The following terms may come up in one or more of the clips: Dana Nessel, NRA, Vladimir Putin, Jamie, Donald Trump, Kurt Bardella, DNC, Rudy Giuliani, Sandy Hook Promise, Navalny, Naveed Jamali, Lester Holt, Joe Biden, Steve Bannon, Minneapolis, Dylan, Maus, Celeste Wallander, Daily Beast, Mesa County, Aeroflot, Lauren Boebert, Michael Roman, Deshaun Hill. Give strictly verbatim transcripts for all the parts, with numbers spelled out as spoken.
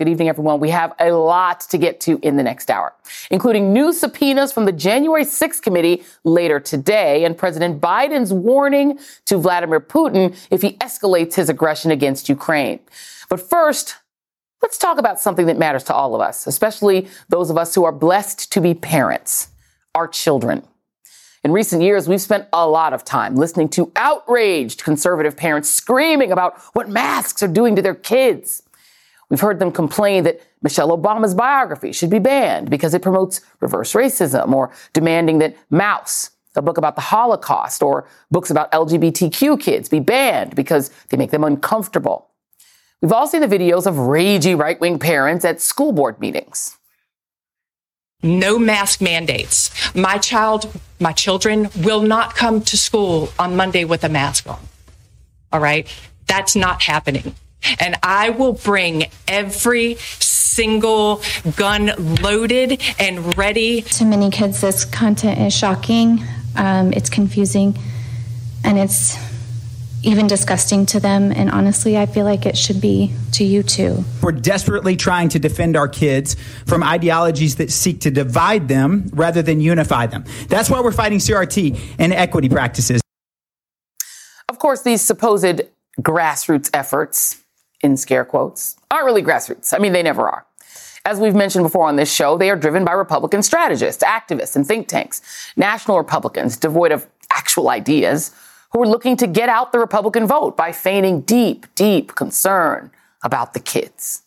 Good evening, everyone. We have a lot to get to in the next hour, including new subpoenas from the January sixth committee later today and President Biden's warning to Vladimir Putin if he escalates his aggression against Ukraine. But first, let's talk about something that matters to all of us, especially those of us who are blessed to be parents, our children. In recent years, we've spent a lot of time listening to outraged conservative parents screaming about what masks are doing to their kids. We've heard them complain that Michelle Obama's biography should be banned because it promotes reverse racism, or demanding that Maus, a book about the Holocaust, or books about L G B T Q kids be banned because they make them uncomfortable. We've all seen the videos of ragey right-wing parents at school board meetings. No mask mandates. My child, my children will not come to school on Monday with a mask on. All right? That's not happening. And I will bring every single gun loaded and ready. To many kids, this content is shocking. Um, it's confusing. And it's even disgusting to them. And honestly, I feel like it should be to you, too. We're desperately trying to defend our kids from ideologies that seek to divide them rather than unify them. That's why we're fighting C R T and equity practices. Of course, these supposed grassroots efforts, in scare quotes, aren't really grassroots. I mean, they never are. As we've mentioned before on this show, they are driven by Republican strategists, activists, and think tanks, national Republicans devoid of actual ideas, who are looking to get out the Republican vote by feigning deep, deep concern about the kids.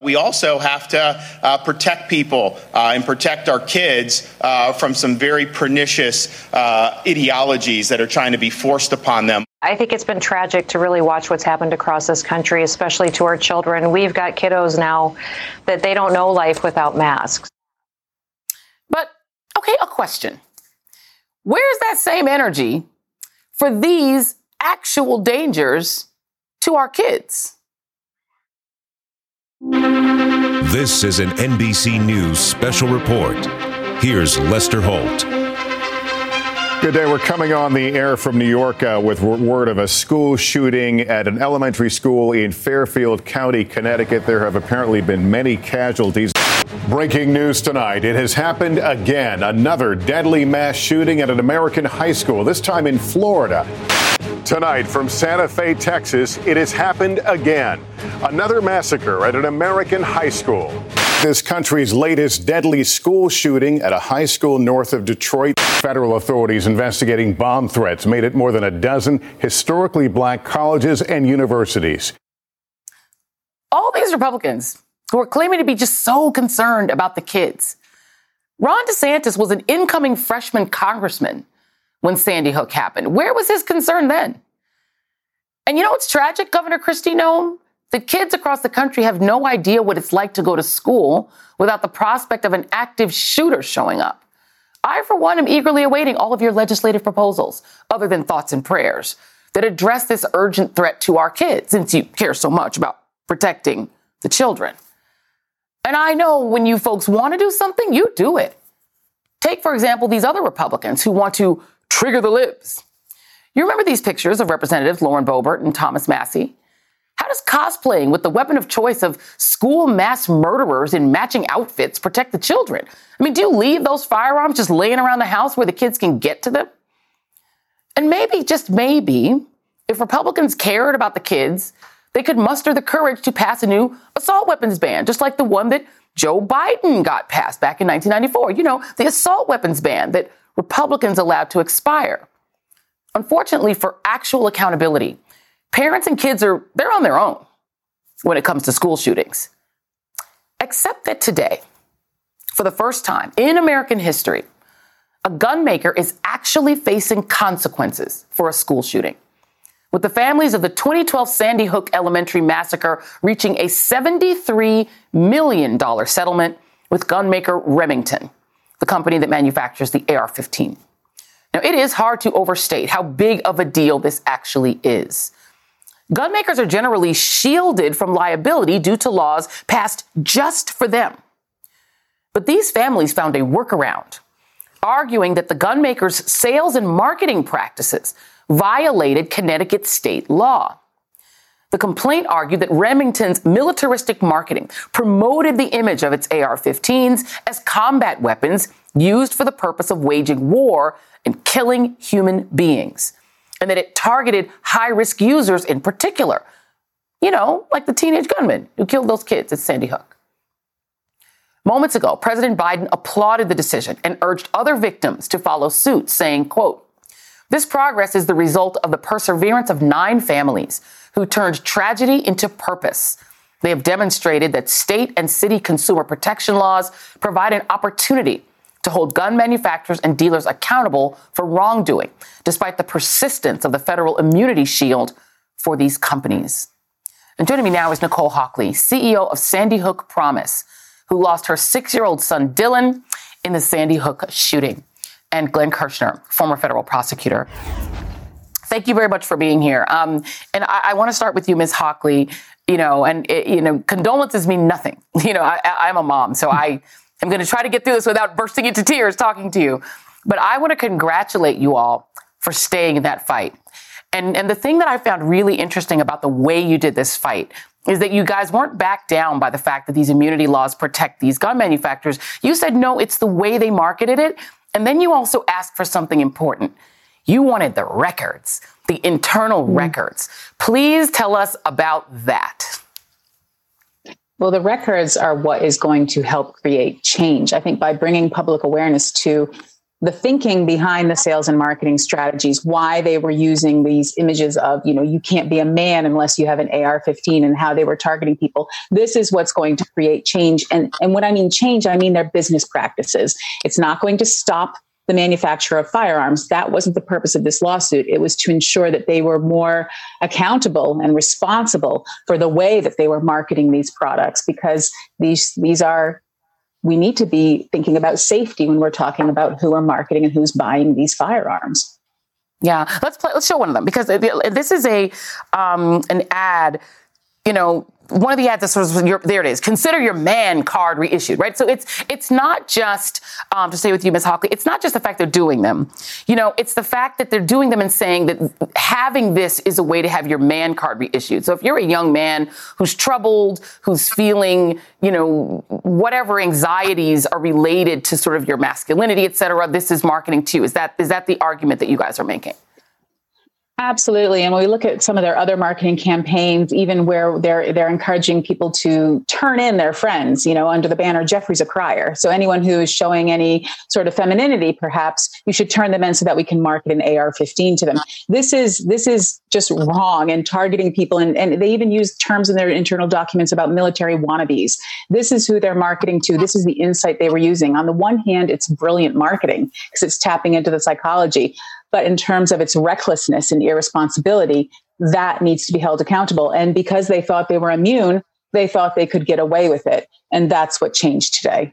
We also have to uh, protect people uh, and protect our kids uh, from some very pernicious uh, ideologies that are trying to be forced upon them. I think it's been tragic to really watch what's happened across this country, especially to our children. We've got kiddos now that they don't know life without masks. But, okay, a question. Where's that same energy for these actual dangers to our kids? This is an N B C News special report. Here's Lester Holt. Good day. We're coming on the air from New York uh, with word of a school shooting at an elementary school in Fairfield County, Connecticut. There have apparently been many casualties. Breaking news tonight. It has happened again. Another deadly mass shooting at an American high school, this time in Florida. Tonight from Santa Fe, Texas, it has happened again. Another massacre at an American high school. This country's latest deadly school shooting at a high school north of Detroit. Federal authorities investigating bomb threats made at more than a dozen historically black colleges and universities. All these Republicans who are claiming to be just so concerned about the kids. Ron DeSantis was an incoming freshman congressman when Sandy Hook happened. Where was his concern then? And you know what's tragic, Governor Kristi Noem? The kids across the country have no idea what it's like to go to school without the prospect of an active shooter showing up. I, for one, am eagerly awaiting all of your legislative proposals, other than thoughts and prayers, that address this urgent threat to our kids, since you care so much about protecting the children. And I know when you folks want to do something, you do it. Take, for example, these other Republicans who want to trigger the libs. You remember these pictures of Representatives Lauren Boebert and Thomas Massie? How does cosplaying with the weapon of choice of school mass murderers in matching outfits protect the children? I mean, do you leave those firearms just laying around the house where the kids can get to them? And maybe, just maybe, if Republicans cared about the kids, they could muster the courage to pass a new assault weapons ban, just like the one that Joe Biden got passed back in nineteen ninety-four. You know, the assault weapons ban that Republicans allowed to expire. Unfortunately, for actual accountability, parents and kids are, they're on their own when it comes to school shootings. Except that today, for the first time in American history, a gun maker is actually facing consequences for a school shooting. with the families of the twenty twelve Sandy Hook Elementary massacre reaching a seventy-three million dollars settlement with gunmaker Remington, the company that manufactures the A R fifteen. Now, it is hard to overstate how big of a deal this actually is. Gunmakers are generally shielded from liability due to laws passed just for them. But these families found a workaround, arguing that the gunmakers' sales and marketing practices violated Connecticut state law. The complaint argued that Remington's militaristic marketing promoted the image of its A R fifteens as combat weapons used for the purpose of waging war and killing human beings, and that it targeted high-risk users in particular, you know, like the teenage gunman who killed those kids at Sandy Hook. Moments ago, President Biden applauded the decision and urged other victims to follow suit, saying, quote, "This progress is the result of the perseverance of nine families who turned tragedy into purpose. They have demonstrated that state and city consumer protection laws provide an opportunity to hold gun manufacturers and dealers accountable for wrongdoing, despite the persistence of the federal immunity shield for these companies." And joining me now is Nicole Hockley, C E O of Sandy Hook Promise, who lost her six-year-old son, Dylan, in the Sandy Hook shooting, and Glenn Kirshner, former federal prosecutor. Thank you very much for being here. Um, and I, I want to start with you, Miz Hockley. You know, and, it, you know, condolences mean nothing. You know, I, I'm a mom, so I am going to try to get through this without bursting into tears talking to you. But I want to congratulate you all for staying in that fight. And, and the thing that I found really interesting about the way you did this fight is that you guys weren't backed down by the fact that these immunity laws protect these gun manufacturers. You said, no, it's the way they marketed it. And then you also asked for something important. You wanted the records, the internal mm-hmm. records. Please tell us about that. Well, the records are what is going to help create change. I think by bringing public awareness to the thinking behind the sales and marketing strategies, why they were using these images of, you know, you can't be a man unless you have an A R fifteen, and how they were targeting people. This is what's going to create change. And, and when I mean change, I mean their business practices. It's not going to stop the manufacturer of firearms. That wasn't the purpose of this lawsuit. It was to ensure that they were more accountable and responsible for the way that they were marketing these products, because these, these are, we need to be thinking about safety when we're talking about who are marketing and who's buying these firearms. Yeah, let's play, let's show one of them, because this is a um, an ad, you know, one of the ads that was your, there it is. Consider your man card reissued, right? So it's it's not just um, to stay with you, Miz Hockley. It's not just the fact they're doing them. You know, it's the fact that they're doing them and saying that having this is a way to have your man card reissued. So if you're a young man who's troubled, who's feeling, you know, whatever anxieties are related to sort of your masculinity, et cetera, this is marketing to you. Is that is that the argument that you guys are making? Absolutely. And when we look at some of their other marketing campaigns, even where they're they're encouraging people to turn in their friends, you know, under the banner, Jeffrey's a crier. So anyone who is showing any sort of femininity, perhaps you should turn them in so that we can market an A R fifteen to them. This is this is just wrong and targeting people. And, and they even use terms in their internal documents about military wannabes. This is who they're marketing to. This is the insight they were using. On the one hand, it's brilliant marketing because it's tapping into the psychology. But in terms of its recklessness and irresponsibility, that needs to be held accountable. And because they thought they were immune, they thought they could get away with it. And that's what changed today.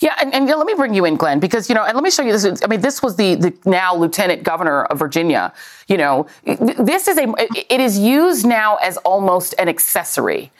Yeah. And, and you know, let me bring you in, Glenn, because, you know, and let me show you this. I mean, this was the, the now Lieutenant Governor of Virginia. You know, this is a it is used now as almost an accessory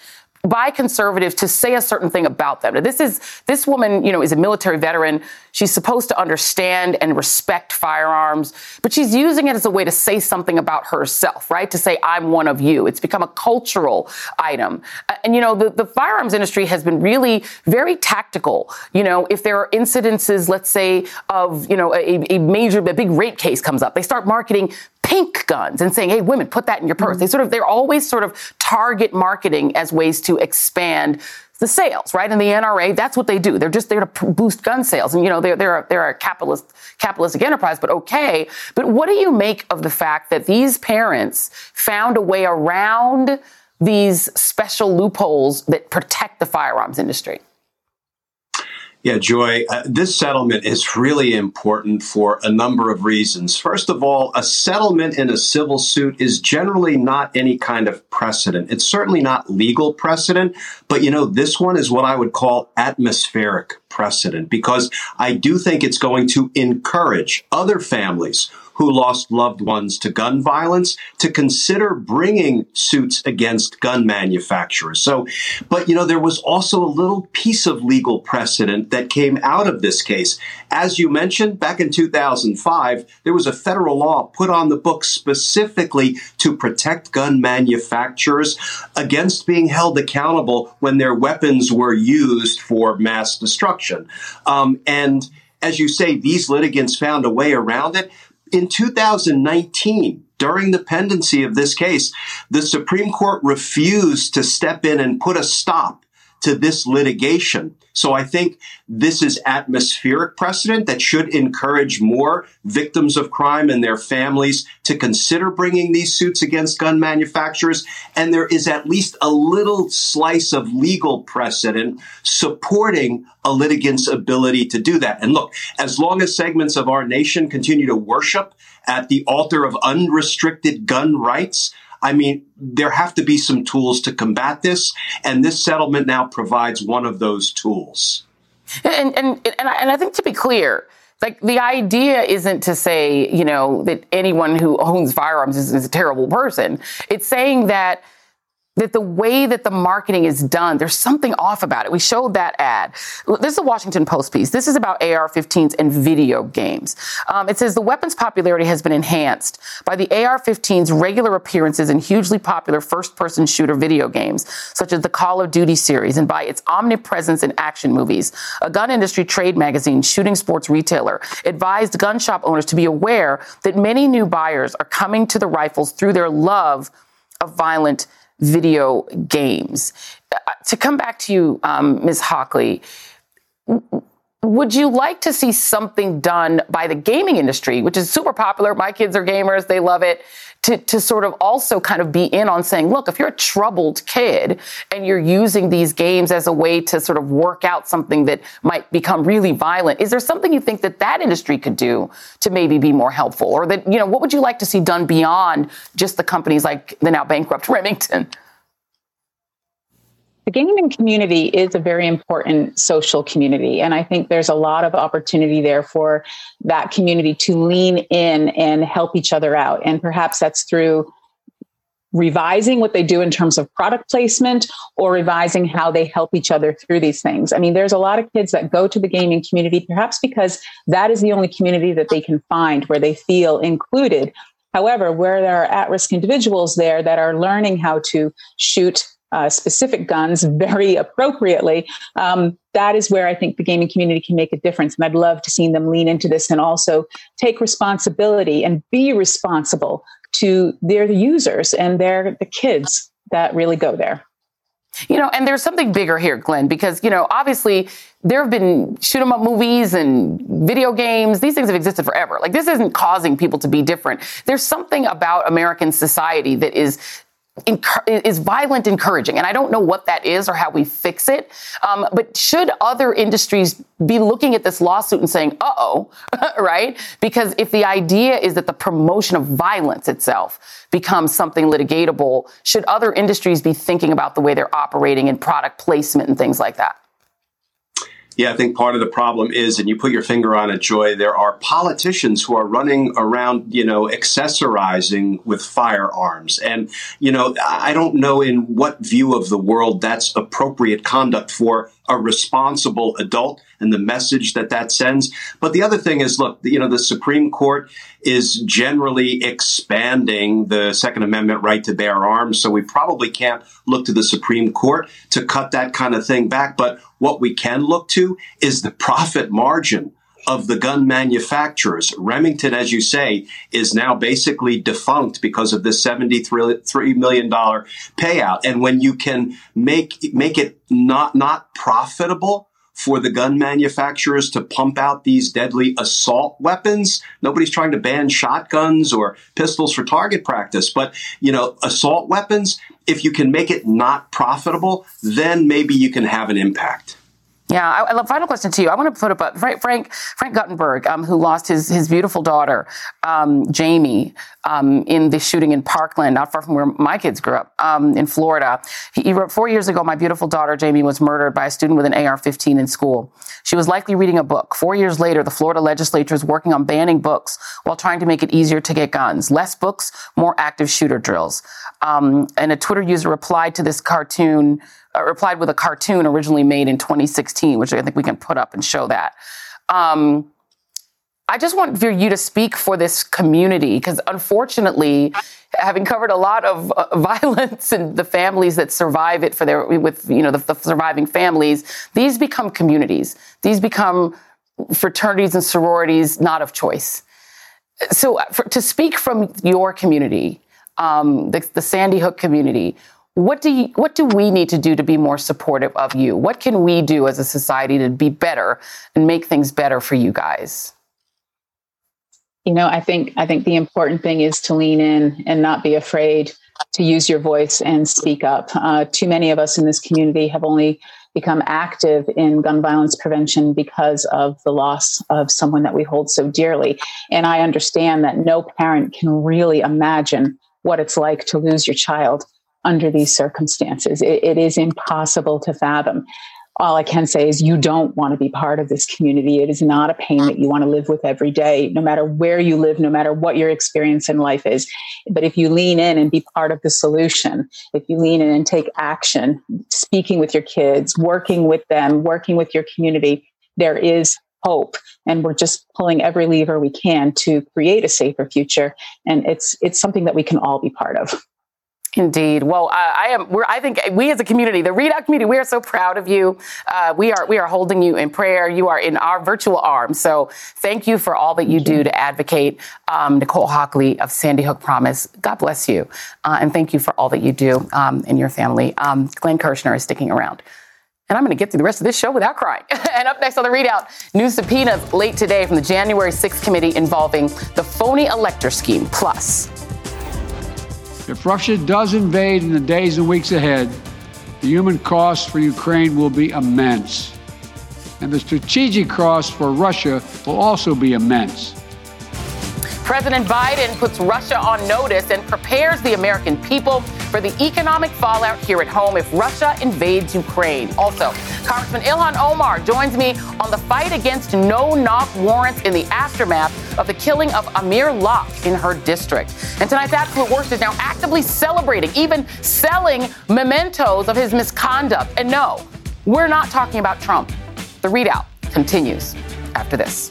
by conservatives to say a certain thing about them. Now, this is this woman, you know, is a military veteran. She's supposed to understand and respect firearms, but she's using it as a way to say something about herself, right? To say, I'm one of you. It's become a cultural item. And, you know, the, the firearms industry has been really very tactical. You know, if there are incidences, let's say, of, you know, a, a major, a big rape case comes up, they start marketing pink guns and saying, hey, women, put that in your purse. Mm-hmm. They sort of, they're always sort of target marketing as ways to expand the sales, right? And the N R A, that's what they do. They're just there to boost gun sales. And, you know, they're, they're, they're a capitalist, capitalistic enterprise, but okay. But what do you make of the fact that these parents found a way around these special loopholes that protect the firearms industry? Yeah, Joy, uh, this settlement is really important for a number of reasons. First of all, a settlement in a civil suit is generally not any kind of precedent. It's certainly not legal precedent, but, you know, this one is what I would call atmospheric precedent, because I do think it's going to encourage other families who lost loved ones to gun violence to consider bringing suits against gun manufacturers. So, but, you know, there was also a little piece of legal precedent that came out of this case. As you mentioned, back in two thousand five, there was a federal law put on the books specifically to protect gun manufacturers against being held accountable when their weapons were used for mass destruction. Um, and as you say, these litigants found a way around it. In two thousand nineteen, during the pendency of this case, the Supreme Court refused to step in and put a stop to this litigation. So I think this is atmospheric precedent that should encourage more victims of crime and their families to consider bringing these suits against gun manufacturers. And there is at least a little slice of legal precedent supporting a litigant's ability to do that. And look, as long as segments of our nation continue to worship at the altar of unrestricted gun rights, I mean, there have to be some tools to combat this, and this settlement now provides one of those tools. And and and I, and I think, to be clear, like, the idea isn't to say, you know, that anyone who owns firearms is, is a terrible person. It's saying that that the way that the marketing is done, there's something off about it. We showed that ad. This is a Washington Post piece. This is about A R fifteens and video games. Um, it says the weapon's popularity has been enhanced by the A R fifteen's regular appearances in hugely popular first-person shooter video games, such as the Call of Duty series, and by its omnipresence in action movies. A gun industry trade magazine, Shooting Sports Retailer, advised gun shop owners to be aware that many new buyers are coming to the rifles through their love of violent video games. Uh, to come back to you, um, Miz Hockley, w- would you like to see something done by the gaming industry, which is super popular? My kids are gamers. They love it. To, to sort of also kind of be in on saying, look, if you're a troubled kid and you're using these games as a way to sort of work out something that might become really violent, is there something you think that that industry could do to maybe be more helpful? Or that, you know, what would you like to see done beyond just the companies like the now bankrupt Remington? The gaming community is a very important social community, and I think there's a lot of opportunity there for that community to lean in and help each other out. And perhaps that's through revising what they do in terms of product placement, or revising how they help each other through these things. I mean, there's a lot of kids that go to the gaming community, perhaps because that is the only community that they can find where they feel included. However, where there are at-risk individuals there that are learning how to shoot Uh, specific guns very appropriately, um, that is where I think the gaming community can make a difference. And I'd love to see them lean into this and also take responsibility and be responsible to their users and their the kids that really go there. You know, and there's something bigger here, Glenn, because, you know, obviously there have been shoot 'em up movies and video games. These things have existed forever. Like, this isn't causing people to be different. There's something about American society that is is violent encouraging. And I don't know what that is or how we fix it. Um, but should other industries be looking at this lawsuit and saying, uh-oh, right? Because if the idea is that the promotion of violence itself becomes something litigatable, should other industries be thinking about the way they're operating and product placement and things like that? Yeah, I think part of the problem is, and you put your finger on it, Joy, there are politicians who are running around, you know, accessorizing with firearms. And, you know, I don't know in what view of the world that's appropriate conduct for a responsible adult and the message that that sends. But the other thing is, look, you know, the Supreme Court is generally expanding the Second Amendment right to bear arms. So we probably can't look to the Supreme Court to cut that kind of thing back. But what we can look to is the profit margin of the gun manufacturers. Remington, as you say, is now basically defunct because of this seventy-three million dollars payout. And when you can make make it not not profitable for the gun manufacturers to pump out these deadly assault weapons. Nobody's trying to ban shotguns or pistols for target practice, but, you know, assault weapons, if you can make it not profitable, then maybe you can have an impact. Yeah, I, I love. Final question to you. I want to put up a, Frank Frank Frank Guttenberg, um, who lost his his beautiful daughter, um, Jamie, um, in the shooting in Parkland, not far from where my kids grew up, um, in Florida. He, he wrote, four years ago, my beautiful daughter Jamie was murdered by a student with an A R fifteen in school. She was likely reading a book. Four years later, the Florida legislature is working on banning books while trying to make it easier to get guns. Less books, more active shooter drills. Um, and a Twitter user replied to this cartoon. Uh, replied with a cartoon originally made in twenty sixteen, which I think we can put up and show that. Um, I just want for you to speak for this community, because unfortunately, having covered a lot of uh, violence and the families that survive it for their, with, you know, the, the surviving families, these become communities. These become fraternities and sororities, not of choice. So for, to speak from your community, um, the, the Sandy Hook community, What do you, what do we need to do to be more supportive of you? What can we do as a society to be better and make things better for you guys? You know, I think I think the important thing is to lean in and not be afraid to use your voice and speak up. Uh, too many of us in this community have only become active in gun violence prevention because of the loss of someone that we hold so dearly. And I understand that no parent can really imagine what it's like to lose your child under these circumstances. It, it is impossible to fathom. All I can say is you don't want to be part of this community. It is not a pain that you want to live with every day, no matter where you live, no matter what your experience in life is. But if you lean in and be part of the solution, if you lean in and take action, speaking with your kids, working with them, working with your community, there is hope. And we're just pulling every lever we can to create a safer future. And it's it's something that we can all be part of. Indeed. Well, uh, I am. We're, I think we as a community, the Readout community, we are so proud of you. Uh, we are we are holding you in prayer. You are in our virtual arms. So thank you for all that you do to advocate. Um, Nicole Hockley of Sandy Hook Promise, God bless you. Uh, and thank you for all that you do um, and your family. Um, Glenn Kirshner is sticking around. And I'm going to get through the rest of this show without crying. And up next on The Readout, new subpoenas late today from the January sixth committee involving the phony elector scheme. Plus, if Russia does invade in the days and weeks ahead, the human cost for Ukraine will be immense. And the strategic cost for Russia will also be immense. President Biden puts Russia on notice and prepares the American people for the economic fallout here at home if Russia invades Ukraine. Also, Congressman Ilhan Omar joins me on the fight against no-knock warrants in the aftermath of the killing of Amir Locke in her district. And tonight's Absolute Worst is now actively celebrating, even selling mementos of his misconduct. And no, we're not talking about Trump. The Readout continues after this.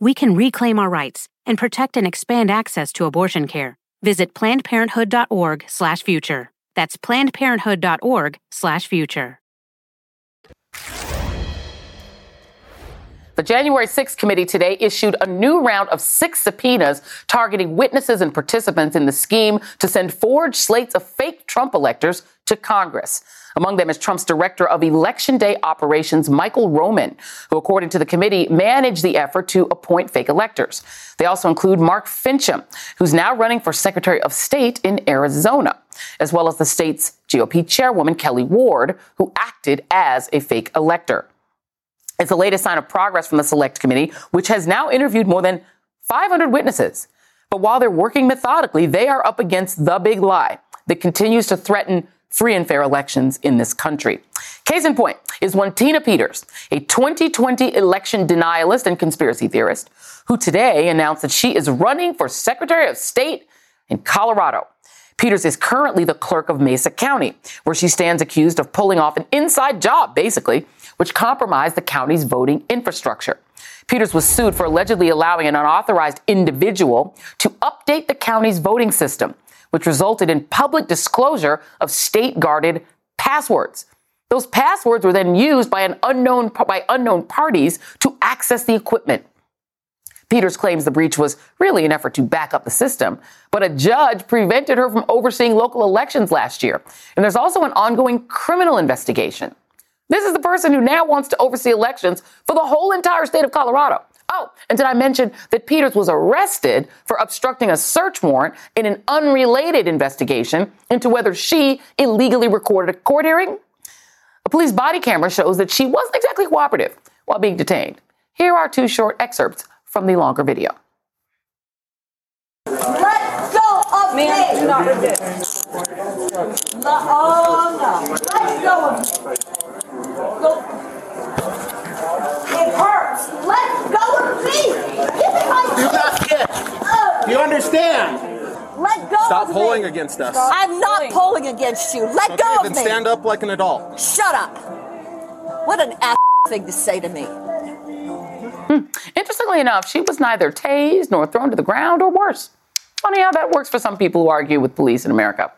we can reclaim our rights and protect and expand access to abortion care. Visit planned parenthood dot org slash future. That's planned parenthood dot org slash future. The January sixth committee today issued a new round of six subpoenas targeting witnesses and participants in the scheme to send forged slates of fake Trump electors to Congress. Among them is Trump's director of Election Day operations, Michael Roman, who, according to the committee, managed the effort to appoint fake electors. They also include Mark Finchem, who's now running for Secretary of State in Arizona, as well as the state's G O P chairwoman, Kelly Ward, who acted as a fake elector. It's the latest sign of progress from the Select Committee, which has now interviewed more than five hundred witnesses. But while they're working methodically, they are up against the big lie that continues to threaten free and fair elections in this country. Case in point is one Tina Peters, a twenty twenty election denialist and conspiracy theorist, who today announced that she is running for Secretary of State in Colorado. Peters is currently the clerk of Mesa County, where she stands accused of pulling off an inside job, basically, which compromised the county's voting infrastructure. Peters was sued for allegedly allowing an unauthorized individual to update the county's voting system, which resulted in public disclosure of state-guarded passwords. Those passwords were then used by an unknown by unknown parties to access the equipment. Peters claims the breach was really an effort to back up the system, but a judge prevented her from overseeing local elections last year. And there's also an ongoing criminal investigation. This is the person who now wants to oversee elections for the whole entire state of Colorado. Oh, and did I mention that Peters was arrested for obstructing a search warrant in an unrelated investigation into whether she illegally recorded a court hearing? A police body camera shows that she wasn't exactly cooperative while being detained. Here are two short excerpts from the longer video. Let go of me! Do not resist. Oh, no. Let go of me. Go. It hurts. Let go of me. Give me my Do not kiss. Oh. You understand? Let go Stop of me. Stop pulling against us. Stop I'm not pulling. pulling against you. Let okay, go of then me. Then stand up like an adult. Shut up. What an ass thing to say to me. Hmm. Interestingly enough, she was neither tased nor thrown to the ground or worse. Funny how that works for some people who argue with police in America.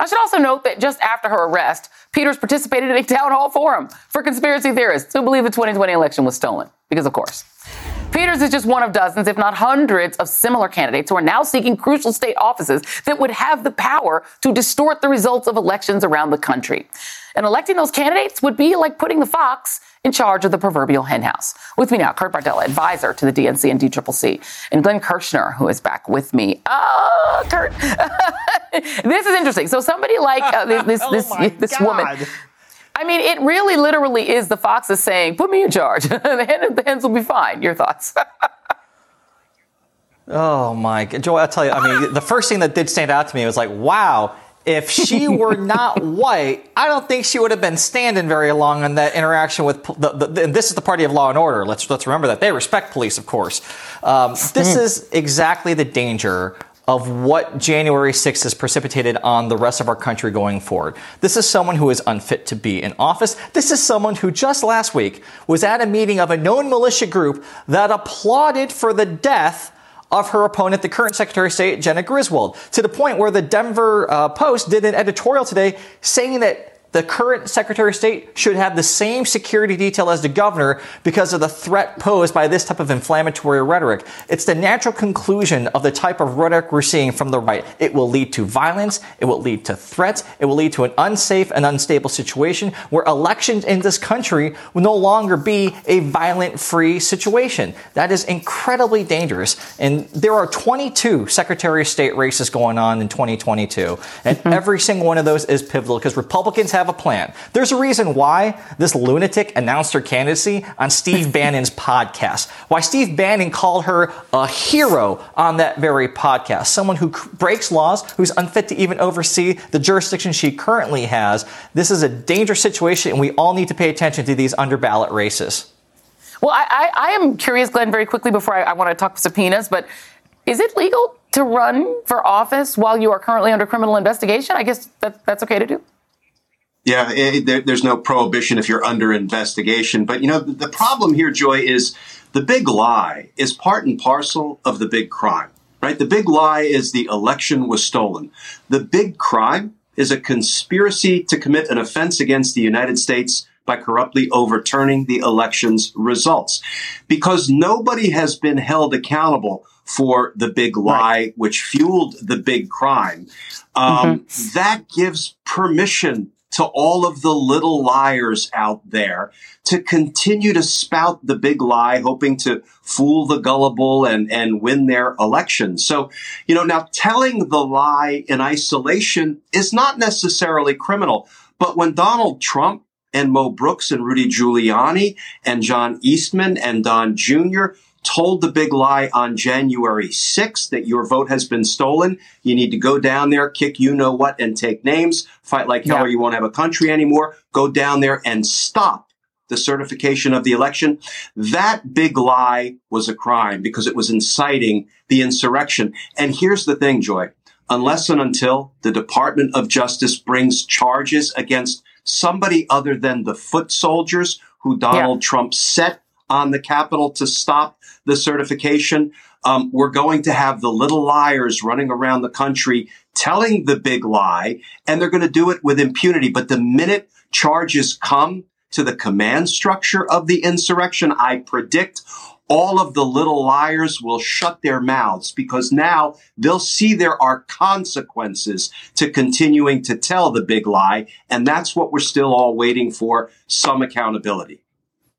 I should also note that just after her arrest, Peters participated in a town hall forum for conspiracy theorists who believe the twenty twenty election was stolen. Because, of course, Peters is just one of dozens, if not hundreds, of similar candidates who are now seeking crucial state offices that would have the power to distort the results of elections around the country. And electing those candidates would be like putting the fox in charge of the proverbial henhouse. With me now, Kurt Bardella, advisor to the D N C and D C C C, and Glenn Kirshner, who is back with me. Oh, Kurt. This is interesting. So somebody like uh, this this oh this, this woman. I mean, it really literally is the fox is saying, put me in charge. the, hen, the hens will be fine. Your thoughts? Oh, my God. Joy, I'll tell you, I mean, the first thing that did stand out to me was like, wow. If she were not white, I don't think she would have been standing very long on that interaction with the, the, the, and this is the party of law and order. Let's let's remember that. They respect police, of course. Um, this is exactly the danger of what January sixth has precipitated on the rest of our country going forward. This is someone who is unfit to be in office. This is someone who just last week was at a meeting of a known militia group that applauded for the death of her opponent, the current Secretary of State, Jenna Griswold, to the point where the Denver uh, Post did an editorial today saying that the current Secretary of State should have the same security detail as the governor because of the threat posed by this type of inflammatory rhetoric. It's the natural conclusion of the type of rhetoric we're seeing from the right. It will lead to violence. It will lead to threats. It will lead to an unsafe and unstable situation where elections in this country will no longer be a violent-free situation. That is incredibly dangerous. And there are twenty-two Secretary of State races going on in twenty twenty-two. And every single one of those is pivotal because Republicans have have a plan. There's a reason why this lunatic announced her candidacy on Steve Bannon's podcast. Why Steve Bannon called her a hero on that very podcast. Someone who breaks laws, who's unfit to even oversee the jurisdiction she currently has. This is a dangerous situation, and we all need to pay attention to these under-ballot races. Well, I, I, I am curious, Glenn, very quickly before I, I want to talk subpoenas, but is it legal to run for office while you are currently under criminal investigation? I guess that, that's okay to do. Yeah, it, there, there's no prohibition if you're under investigation. But, you know, the, the problem here, Joy, is the big lie is part and parcel of the big crime, right? The big lie is the election was stolen. The big crime is a conspiracy to commit an offense against the United States by corruptly overturning the election's results, because nobody has been held accountable for the big lie, right, which fueled the big crime. Um, mm-hmm. That gives permission to all of the little liars out there to continue to spout the big lie, hoping to fool the gullible and, and win their election. So, you know, now telling the lie in isolation is not necessarily criminal. But when Donald Trump and Mo Brooks and Rudy Giuliani and John Eastman and Don Junior told the big lie on January sixth that your vote has been stolen. You need to go down there, kick you know what, and take names, fight like hell, yeah. or you won't have a country anymore. Go down there and stop the certification of the election. That big lie was a crime because it was inciting the insurrection. And here's the thing, Joy, unless and until the Department of Justice brings charges against somebody other than the foot soldiers who Donald yeah. Trump set on the Capitol to stop the certification, um, we're going to have the little liars running around the country telling the big lie, and they're going to do it with impunity. But the minute charges come to the command structure of the insurrection, I predict all of the little liars will shut their mouths because now they'll see there are consequences to continuing to tell the big lie. And that's what we're still all waiting for, some accountability.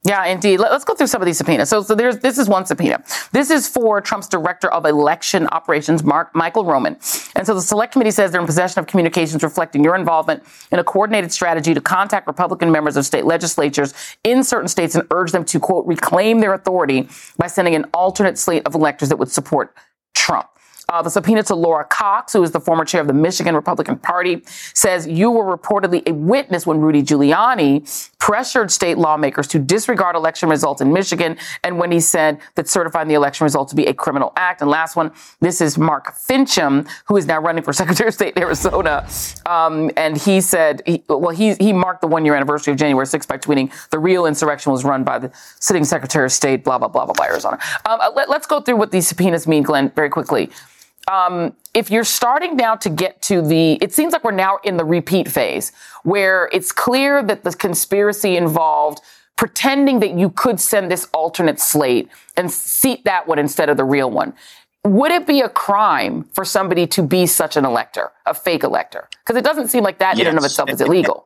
Yeah, indeed. Let's go through some of these subpoenas. So, so there's this is one subpoena. This is for Trump's director of election operations, Mark, Michael Roman. And so the select committee says they're in possession of communications reflecting your involvement in a coordinated strategy to contact Republican members of state legislatures in certain states and urge them to, quote, reclaim their authority by sending an alternate slate of electors that would support Trump. Uh, the subpoena to Laura Cox, who is the former chair of the Michigan Republican Party, says you were reportedly a witness when Rudy Giuliani pressured state lawmakers to disregard election results in Michigan and when he said that certifying the election results would be a criminal act. And last one, this is Mark Finchem, who is now running for Secretary of State in Arizona. Um, and he said, he, well, he he marked the one-year anniversary of January sixth by tweeting, the real insurrection was run by the sitting Secretary of State, blah, blah, blah, blah, blah, Arizona. Um, let, let's go through what these subpoenas mean, Glenn, very quickly. Um, if you're starting now to get to the, it seems like we're now in the repeat phase where it's clear that the conspiracy involved pretending that you could send this alternate slate and seat that one instead of the real one. Would it be a crime for somebody to be such an elector, a fake elector? Because it doesn't seem like that yes. in and of itself is illegal.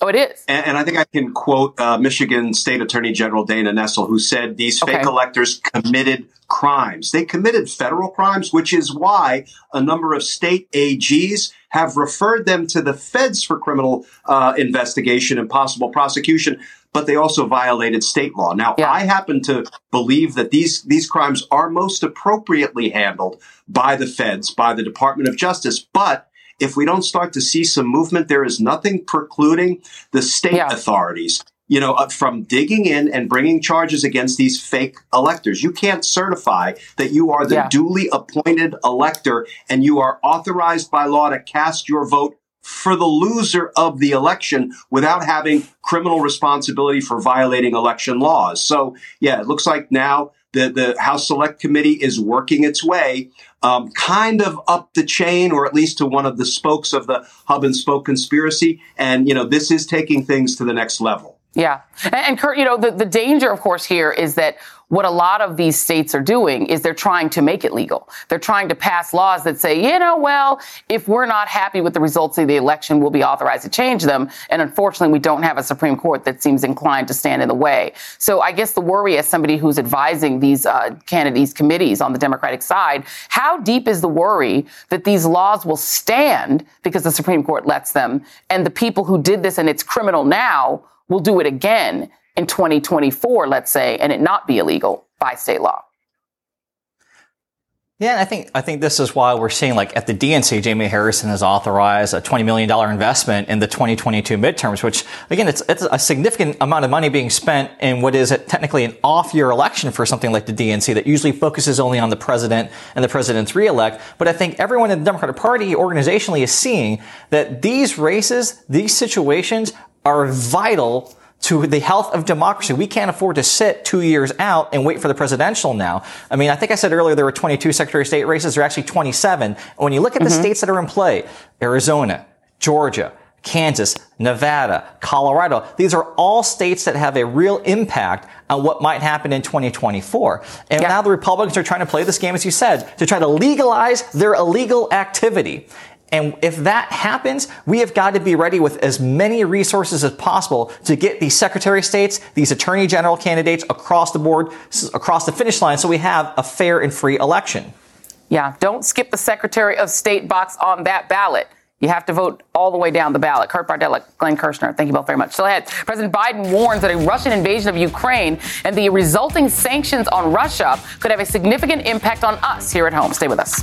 Oh, it is. And, and I think I can quote uh, Michigan State Attorney General Dana Nessel, who said these okay. fake electors committed crimes. They committed federal crimes, which is why a number of state A Gs have referred them to the feds for criminal uh, investigation and possible prosecution. But they also violated state law. Now, yeah. I happen to believe that these these crimes are most appropriately handled by the feds, by the Department of Justice. But if we don't start to see some movement, there is nothing precluding the state yeah. authorities, you know, from digging in and bringing charges against these fake electors. You can't certify that you are the yeah. duly appointed elector and you are authorized by law to cast your vote for the loser of the election without having criminal responsibility for violating election laws. So, yeah, it looks like now the, the House Select Committee is working its way um, kind of up the chain, or at least to one of the spokes of the hub and spoke conspiracy. And, you know, this is taking things to the next level. Yeah. And, and Kurt, you know, the, the danger, of course, here is that what a lot of these states are doing is they're trying to make it legal. They're trying to pass laws that say, you know, well, if we're not happy with the results of the election, we'll be authorized to change them. And unfortunately, we don't have a Supreme Court that seems inclined to stand in the way. So I guess the worry, as somebody who's advising these uh, candidates committees on the Democratic side, how deep is the worry that these laws will stand because the Supreme Court lets them, and the people who did this and it's criminal now will do it again in twenty twenty-four, let's say, and it not be illegal by state law? Yeah, and I think I think this is why we're seeing, like, at the D N C, Jamie Harrison has authorized a twenty million dollars investment in the twenty twenty-two midterms, which, again, it's, it's a significant amount of money being spent in what is technically an off-year election for something like the D N C that usually focuses only on the president and the president's re-elect. But I think everyone in the Democratic Party organizationally is seeing that these races, these situations are vital to the health of democracy. We can't afford to sit two years out and wait for the presidential now. I mean, I think I said earlier there were twenty-two Secretary of State races. There are actually twenty-seven. And when you look at mm-hmm. the states that are in play, Arizona, Georgia, Kansas, Nevada, Colorado, these are all states that have a real impact on what might happen in twenty twenty-four. And yeah. now the Republicans are trying to play this game, as you said, to try to legalize their illegal activity. And if that happens, we have got to be ready with as many resources as possible to get these Secretary of States, these Attorney General candidates across the board, across the finish line, so we have a fair and free election. Yeah, don't skip the Secretary of State box on that ballot. You have to vote all the way down the ballot. Kurt Bardella, Glenn Kirshner, thank you both very much. Still ahead, President Biden warns that a Russian invasion of Ukraine and the resulting sanctions on Russia could have a significant impact on us here at home. Stay with us.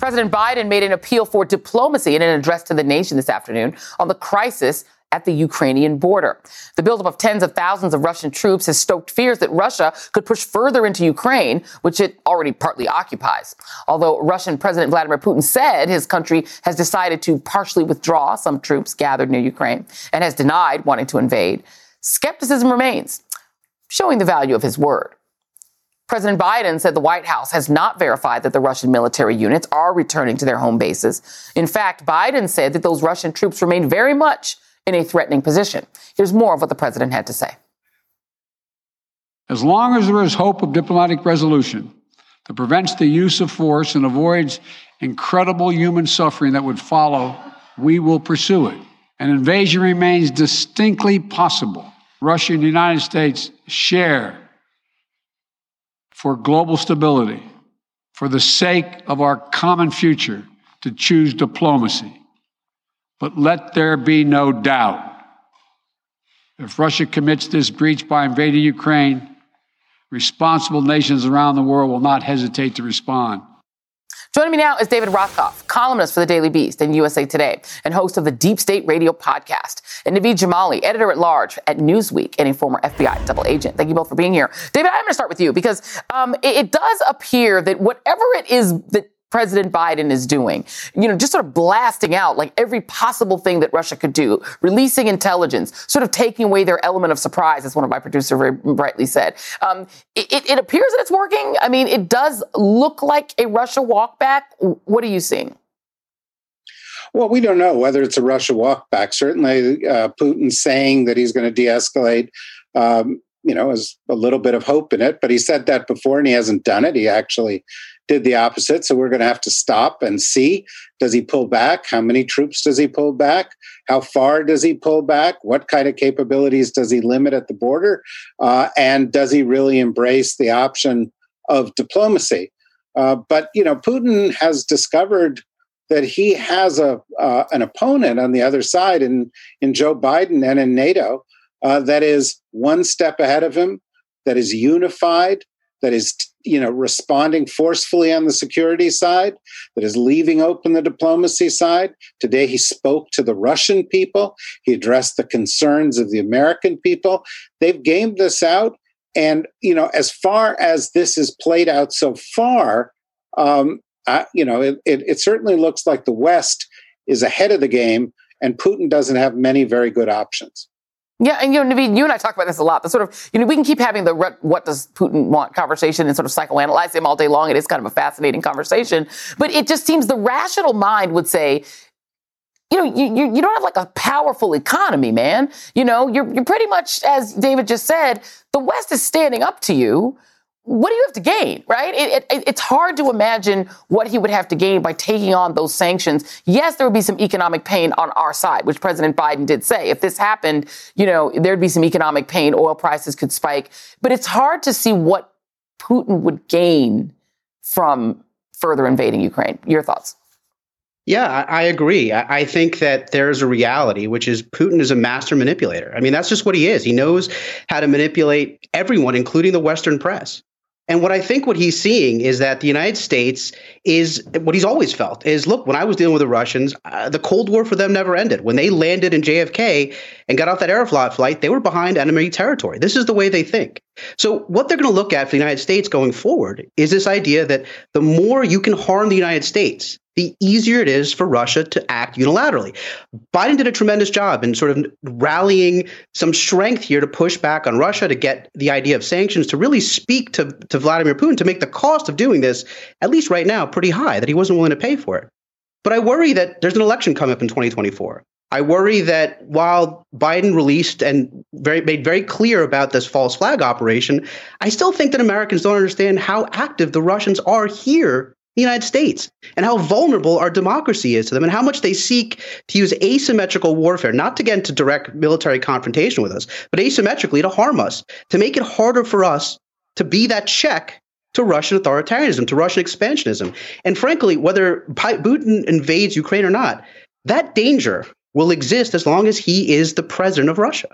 President Biden made an appeal for diplomacy in an address to the nation this afternoon on the crisis at the Ukrainian border. The buildup of tens of thousands of Russian troops has stoked fears that Russia could push further into Ukraine, which it already partly occupies. Although Russian President Vladimir Putin said his country has decided to partially withdraw some troops gathered near Ukraine and has denied wanting to invade, skepticism remains, showing the value of his word. President Biden said the White House has not verified that the Russian military units are returning to their home bases. In fact, Biden said that those Russian troops remain very much in a threatening position. Here's more of what the president had to say. As long as there is hope of diplomatic resolution that prevents the use of force and avoids incredible human suffering that would follow, we will pursue it. An invasion remains distinctly possible. Russia and the United States share for global stability, for the sake of our common future, to choose diplomacy. But let there be no doubt. If Russia commits this breach by invading Ukraine, responsible nations around the world will not hesitate to respond. Joining me now is David Rothkopf, columnist for The Daily Beast and U S A Today, and host of the Deep State Radio podcast, and Naveed Jamali, editor-at-large at Newsweek and a former F B I double agent. Thank you both for being here. David, I'm going to start with you because um, it, it does appear that whatever it is that President Biden is doing, you know, just sort of blasting out like every possible thing that Russia could do, releasing intelligence, sort of taking away their element of surprise, as one of my producers very brightly said. Um, it, it appears that it's working. I mean, it does look like a Russia walk back. What are you seeing? Well, we don't know whether it's a Russia walk back. Certainly, uh, Putin saying that he's going to de-escalate, um, you know, is a little bit of hope in it. But he said that before and he hasn't done it. He actually did the opposite. So we're going to have to stop and see. Does he pull back? How many troops does he pull back? How far does he pull back? What kind of capabilities does he limit at the border? Uh, and does he really embrace the option of diplomacy? Uh, but, you know, Putin has discovered that he has a uh, an opponent on the other side in, in Joe Biden and in NATO uh, that is one step ahead of him, that is unified, that is t- you know, responding forcefully on the security side, that is leaving open the diplomacy side. Today, he spoke to the Russian people. He addressed the concerns of the American people. They've gamed this out. And, you know, as far as this is played out so far, um, I, you know, it, it, it certainly looks like the West is ahead of the game and Putin doesn't have many very good options. Yeah, and, you know, Naveed, you and I talk about this a lot. The sort of, you know, we can keep having the what does Putin want conversation and sort of psychoanalyze him all day long. It is kind of a fascinating conversation. But it just seems the rational mind would say, you know, you, you, you don't have like a powerful economy, man. You know, you're, you're pretty much, as David just said, the West is standing up to you. What do you have to gain, right? It, it, it's hard to imagine what he would have to gain by taking on those sanctions. Yes, there would be some economic pain on our side, which President Biden did say. If this happened, you know, there'd be some economic pain. Oil prices could spike. But it's hard to see what Putin would gain from further invading Ukraine. Your thoughts? Yeah, I agree. I think that there's a reality, which is Putin is a master manipulator. I mean, that's just what he is. He knows how to manipulate everyone, including the Western press. And what I think what he's seeing is that the United States is what he's always felt is, look, when I was dealing with the Russians, uh, the Cold War for them never ended. When they landed in J F K and got off that Aeroflot flight, they were behind enemy territory. This is the way they think. So what they're going to look at for the United States going forward is this idea that the more you can harm the United States, the easier it is for Russia to act unilaterally. Biden did a tremendous job in sort of rallying some strength here to push back on Russia, to get the idea of sanctions, to really speak to, to Vladimir Putin, to make the cost of doing this, at least right now, pretty high, that he wasn't willing to pay for it. But I worry that there's an election coming up in twenty twenty-four. I worry that while Biden released and very, made very clear about this false flag operation, I still think that Americans don't understand how active the Russians are here the United States, and how vulnerable our democracy is to them, and how much they seek to use asymmetrical warfare, not to get into direct military confrontation with us, but asymmetrically to harm us, to make it harder for us to be that check to Russian authoritarianism, to Russian expansionism. And frankly, whether Putin invades Ukraine or not, that danger will exist as long as he is the president of Russia.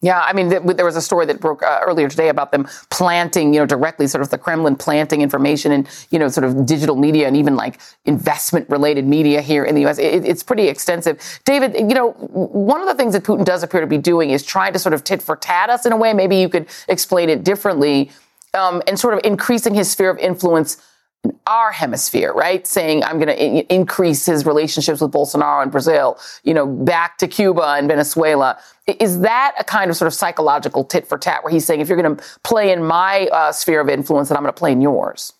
Yeah, I mean, there was a story that broke uh, earlier today about them planting, you know, directly sort of the Kremlin planting information in, you know, sort of digital media and even like investment related media here in the U S. It, it's pretty extensive. David, you know, one of the things that Putin does appear to be doing is trying to sort of tit for tat us in a way. Maybe you could explain it differently, um, and sort of increasing his sphere of influence in our hemisphere, right? Saying I'm going to increase his relationships with Bolsonaro and Brazil, you know, back to Cuba and Venezuela. Is that a kind of sort of psychological tit for tat where he's saying, if you're going to play in my uh, sphere of influence, then I'm going to play in yours?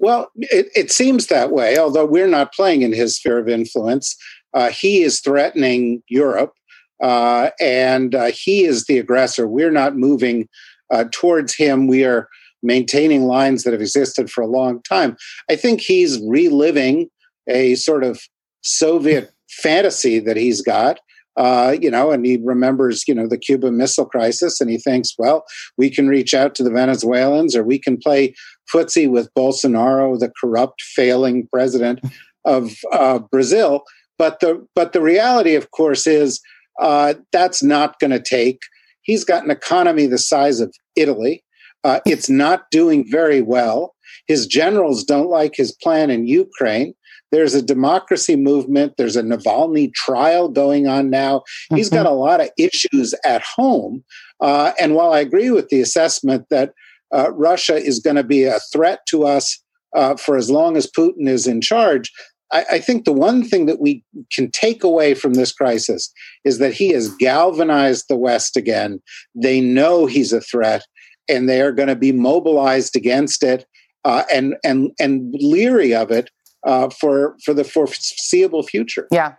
Well, it, it seems that way, although we're not playing in his sphere of influence. Uh, he is threatening Europe, uh, and uh, he is the aggressor. We're not moving uh, towards him. We are maintaining lines that have existed for a long time. I think he's reliving a sort of Soviet fantasy that he's got, uh, you know, and he remembers, you know, the Cuban Missile Crisis, and he thinks, well, we can reach out to the Venezuelans, or we can play footsie with Bolsonaro, the corrupt, failing president of uh, Brazil. But the but the reality, of course, is uh, that's not going to take. He's got an economy the size of Italy. Uh, it's not doing very well. His generals don't like his plan in Ukraine. There's a democracy movement. There's a Navalny trial going on now. Mm-hmm. He's got a lot of issues at home. Uh, and while I agree with the assessment that uh, Russia is going to be a threat to us uh, for as long as Putin is in charge, I, I think the one thing that we can take away from this crisis is that he has galvanized the West again. They know he's a threat, and they are going to be mobilized against it uh, and and and leery of it uh, for for the foreseeable future. Yeah.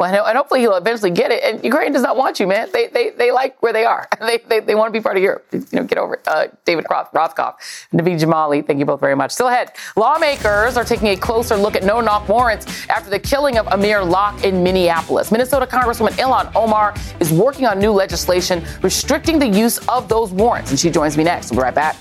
Well, and hopefully he'll eventually get it. And Ukraine does not want you, man. They they they like where they are. They they, they want to be part of Europe. You know, get over it. Uh, David Roth, Rothkopf, Naveed Jamali, thank you both very much. Still ahead, lawmakers are taking a closer look at no-knock warrants after the killing of Amir Locke in Minneapolis. Minnesota Congresswoman Ilhan Omar is working on new legislation restricting the use of those warrants. And she joins me next. We'll be right back.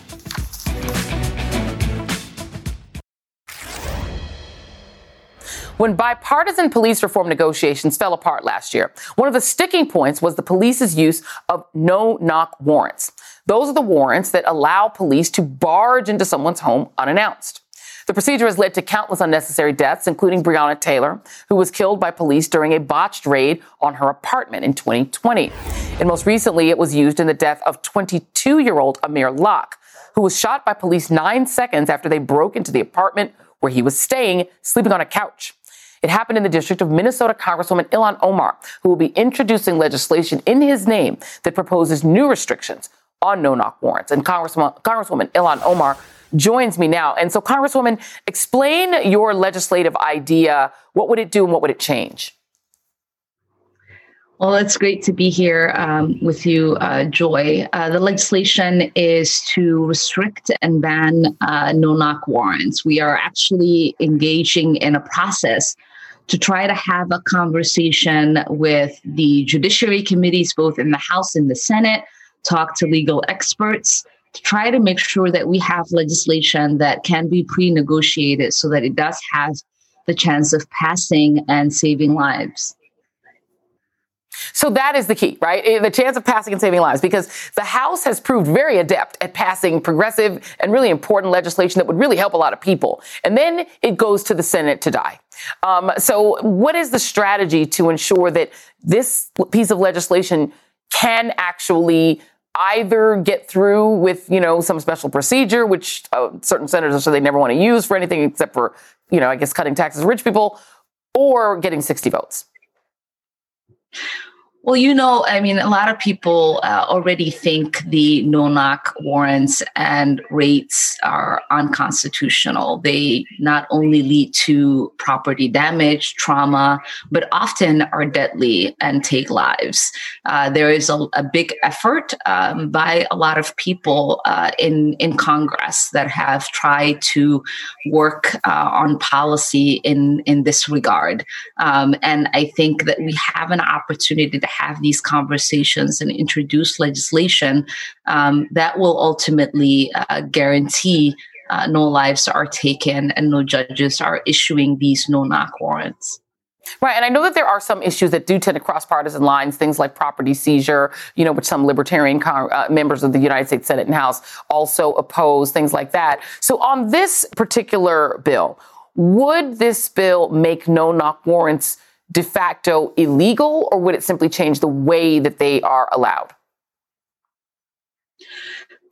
When bipartisan police reform negotiations fell apart last year, one of the sticking points was the police's use of no-knock warrants. Those are the warrants that allow police to barge into someone's home unannounced. The procedure has led to countless unnecessary deaths, including Breonna Taylor, who was killed by police during a botched raid on her apartment in twenty twenty. And most recently, it was used in the death of twenty-two-year-old Amir Locke, who was shot by police nine seconds after they broke into the apartment where he was staying, sleeping on a couch. It happened in the district of Minnesota Congresswoman Ilhan Omar, who will be introducing legislation in his name that proposes new restrictions on no-knock warrants. And Congresswoman, Congresswoman Ilhan Omar joins me now. And so, Congresswoman, explain your legislative idea. What would it do and what would it change? Well, it's great to be here um, with you, uh, Joy. Uh, the legislation is to restrict and ban uh, no-knock warrants. We are actually engaging in a process to try to have a conversation with the judiciary committees, both in the House and the Senate, talk to legal experts, to try to make sure that we have legislation that can be pre-negotiated so that it does have the chance of passing and saving lives. So that is the key, right? The chance of passing and saving lives, because the House has proved very adept at passing progressive and really important legislation that would really help a lot of people. And then it goes to the Senate to die. Um, so what is the strategy to ensure that this piece of legislation can actually either get through with, you know, some special procedure, which uh, certain senators are so they never want to use for anything except for, you know, I guess cutting taxes to rich people, or getting sixty votes? Well, you know, I mean, a lot of people uh, already think the no-knock warrants and raids are unconstitutional. They not only lead to property damage, trauma, but often are deadly and take lives. Uh, there is a, a big effort um, by a lot of people uh, in, in Congress that have tried to work uh, on policy in, in this regard. Um, and I think that we have an opportunity to have these conversations and introduce legislation um, that will ultimately uh, guarantee uh, no lives are taken and no judges are issuing these no-knock warrants. Right. And I know that there are some issues that do tend to cross partisan lines, things like property seizure, you know, which some libertarian con- uh, members of the United States Senate and House also oppose, things like that. So on this particular bill, would this bill make no-knock warrants de facto illegal, or would it simply change the way that they are allowed?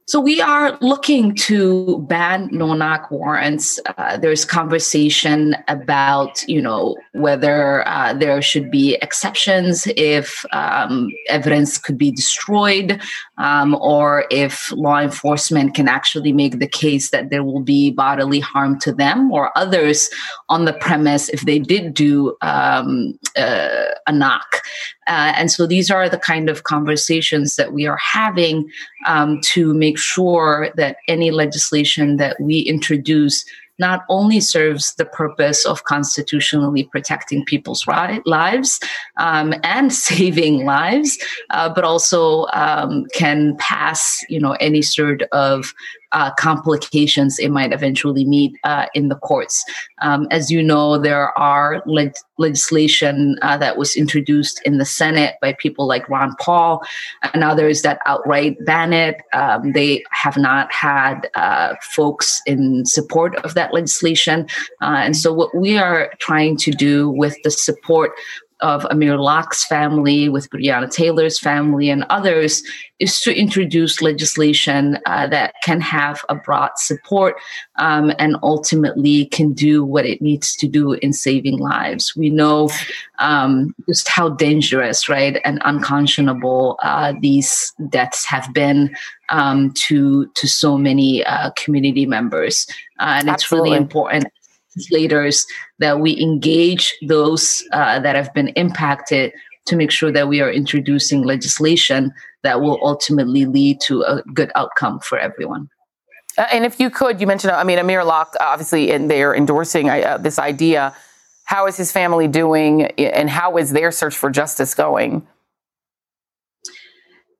So we are looking to ban no-knock warrants. Uh, there's conversation about, you know, whether uh, there should be exceptions if um, evidence could be destroyed, um, or if law enforcement can actually make the case that there will be bodily harm to them or others on the premise if they did do um, uh, a knock. Uh, and so these are the kind of conversations that we are having um, to make sure that any legislation that we introduce not only serves the purpose of constitutionally protecting people's right, lives um, and saving lives, uh, but also um, can pass, you know, any sort of uh, complications it might eventually meet uh, in the courts. Um, as you know, there are le- legislation uh, that was introduced in the Senate by people like Ron Paul and others that outright ban it. Um, they have not had uh, folks in support of that legislation. Uh, and so what we are trying to do with the support of Amir Locke's family, with Breonna Taylor's family and others, is to introduce legislation uh, that can have a broad support um, and ultimately can do what it needs to do in saving lives. We know um, just how dangerous, right, and unconscionable uh, these deaths have been um, to, to so many uh, community members. Uh, and Absolutely. It's really important legislators that we engage those uh, that have been impacted to make sure that we are introducing legislation that will ultimately lead to a good outcome for everyone. Uh, and if you could, you mentioned, I mean, Amir Locke, obviously, and they're endorsing uh, this idea. How is his family doing, and how is their search for justice going?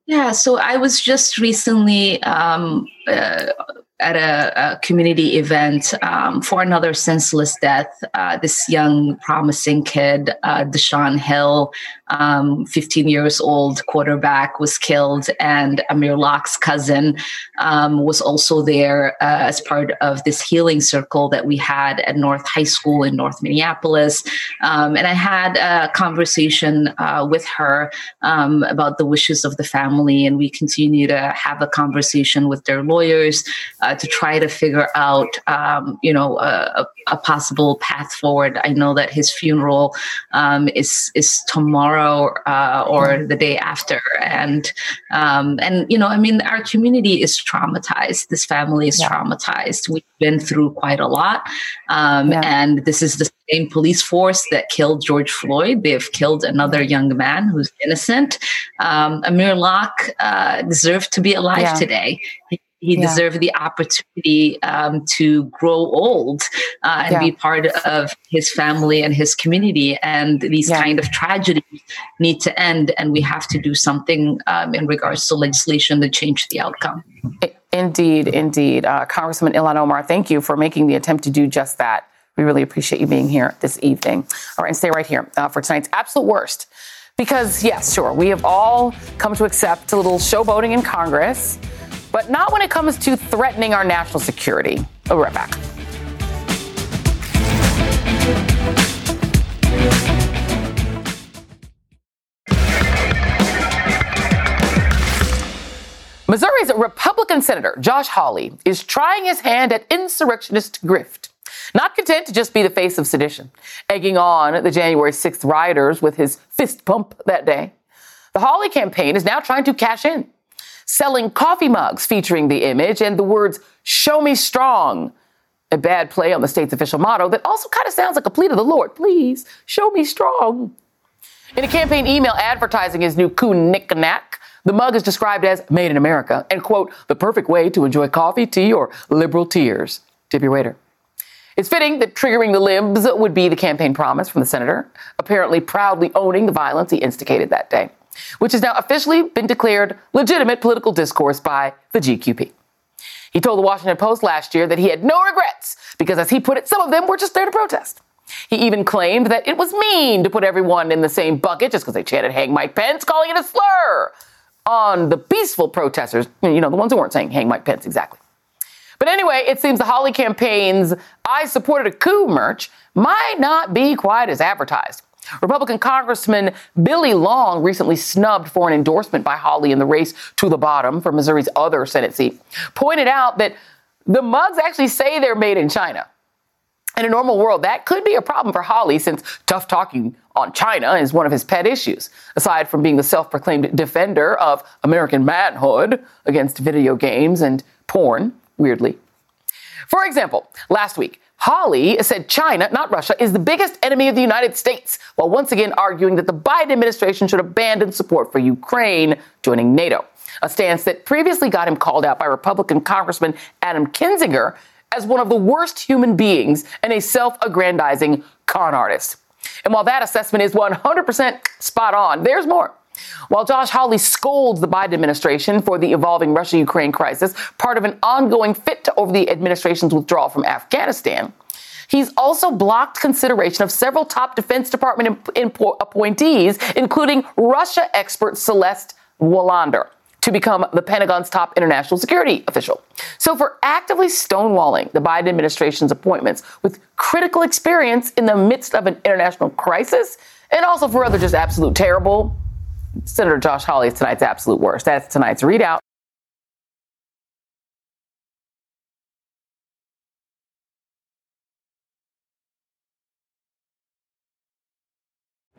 Yeah, so I was just recently um, uh, at a, a community event um, for another senseless death. Uh, this young, promising kid, uh, Deshaun Hill, um, fifteen years old quarterback, was killed, and Amir Locke's cousin um, was also there uh, as part of this healing circle that we had at North High School in North Minneapolis. Um, and I had a conversation uh, with her um, about the wishes of the family, and we continue to have a conversation with their lawyers uh, to try to figure out, um, you know, a, a possible path forward. I know that his funeral um, is is tomorrow uh, or the day after, and um, and you know, I mean, our community is traumatized. This family is yeah. traumatized. We've been through quite a lot, um, yeah. and this is the same police force that killed George Floyd. They have killed another young man who's innocent. Um, Amir Locke uh, deserved to be alive yeah. today. He yeah. deserved the opportunity um, to grow old uh, and yeah. be part of his family and his community. And these yeah. kind of tragedies need to end. And we have to do something um, in regards to legislation to change the outcome. Indeed, indeed. Uh, Congressman Ilhan Omar, thank you for making the attempt to do just that. We really appreciate you being here this evening. All right, and stay right here uh, for tonight's absolute worst. Because, yes, sure, we have all come to accept a little showboating in Congress, but not when it comes to threatening our national security. We'll be right back. Missouri's Republican Senator Josh Hawley is trying his hand at insurrectionist grift. Not content to just be the face of sedition, egging on the January sixth rioters with his fist pump that day, the Hawley campaign is now trying to cash in, selling coffee mugs featuring the image and the words, "Show me strong," a bad play on the state's official motto that also kind of sounds like a plea to the Lord. Please, show me strong. In a campaign email advertising his new coup knick-knack, the mug is described as made in America and, quote, the perfect way to enjoy coffee, tea, or liberal tears. Tip your waiter. It's fitting that triggering the libs would be the campaign promise from the senator, apparently proudly owning the violence he instigated that day, which has now officially been declared legitimate political discourse by the G Q P. He told the Washington Post last year that he had no regrets because, as he put it, some of them were just there to protest. He even claimed that it was mean to put everyone in the same bucket just because they chanted "Hang Mike Pence," calling it a slur on the peaceful protesters, you know, the ones who weren't saying "Hang Mike Pence" exactly. But anyway, it seems the Hawley campaign's "I supported a coup" merch might not be quite as advertised. Republican Congressman Billy Long recently snubbed for an endorsement by Hawley in the race to the bottom for Missouri's other Senate seat, pointed out that the mugs actually say they're made in China. In a normal world, that could be a problem for Hawley, since tough talking on China is one of his pet issues, aside from being the self-proclaimed defender of American manhood against video games and porn. Weirdly. For example, last week, Hawley said China, not Russia, is the biggest enemy of the United States, while once again arguing that the Biden administration should abandon support for Ukraine joining NATO, a stance that previously got him called out by Republican Congressman Adam Kinzinger as one of the worst human beings and a self-aggrandizing con artist. And while that assessment is one hundred percent spot on, there's more. While Josh Hawley scolds the Biden administration for the evolving Russia-Ukraine crisis, part of an ongoing fit to over the administration's withdrawal from Afghanistan, he's also blocked consideration of several top Defense Department appointees, including Russia expert Celeste Wallander, to become the Pentagon's top international security official. So for actively stonewalling the Biden administration's appointments with critical experience in the midst of an international crisis, and also for other just absolute terrible, Senator Josh Hawley is tonight's absolute worst. That's tonight's readout.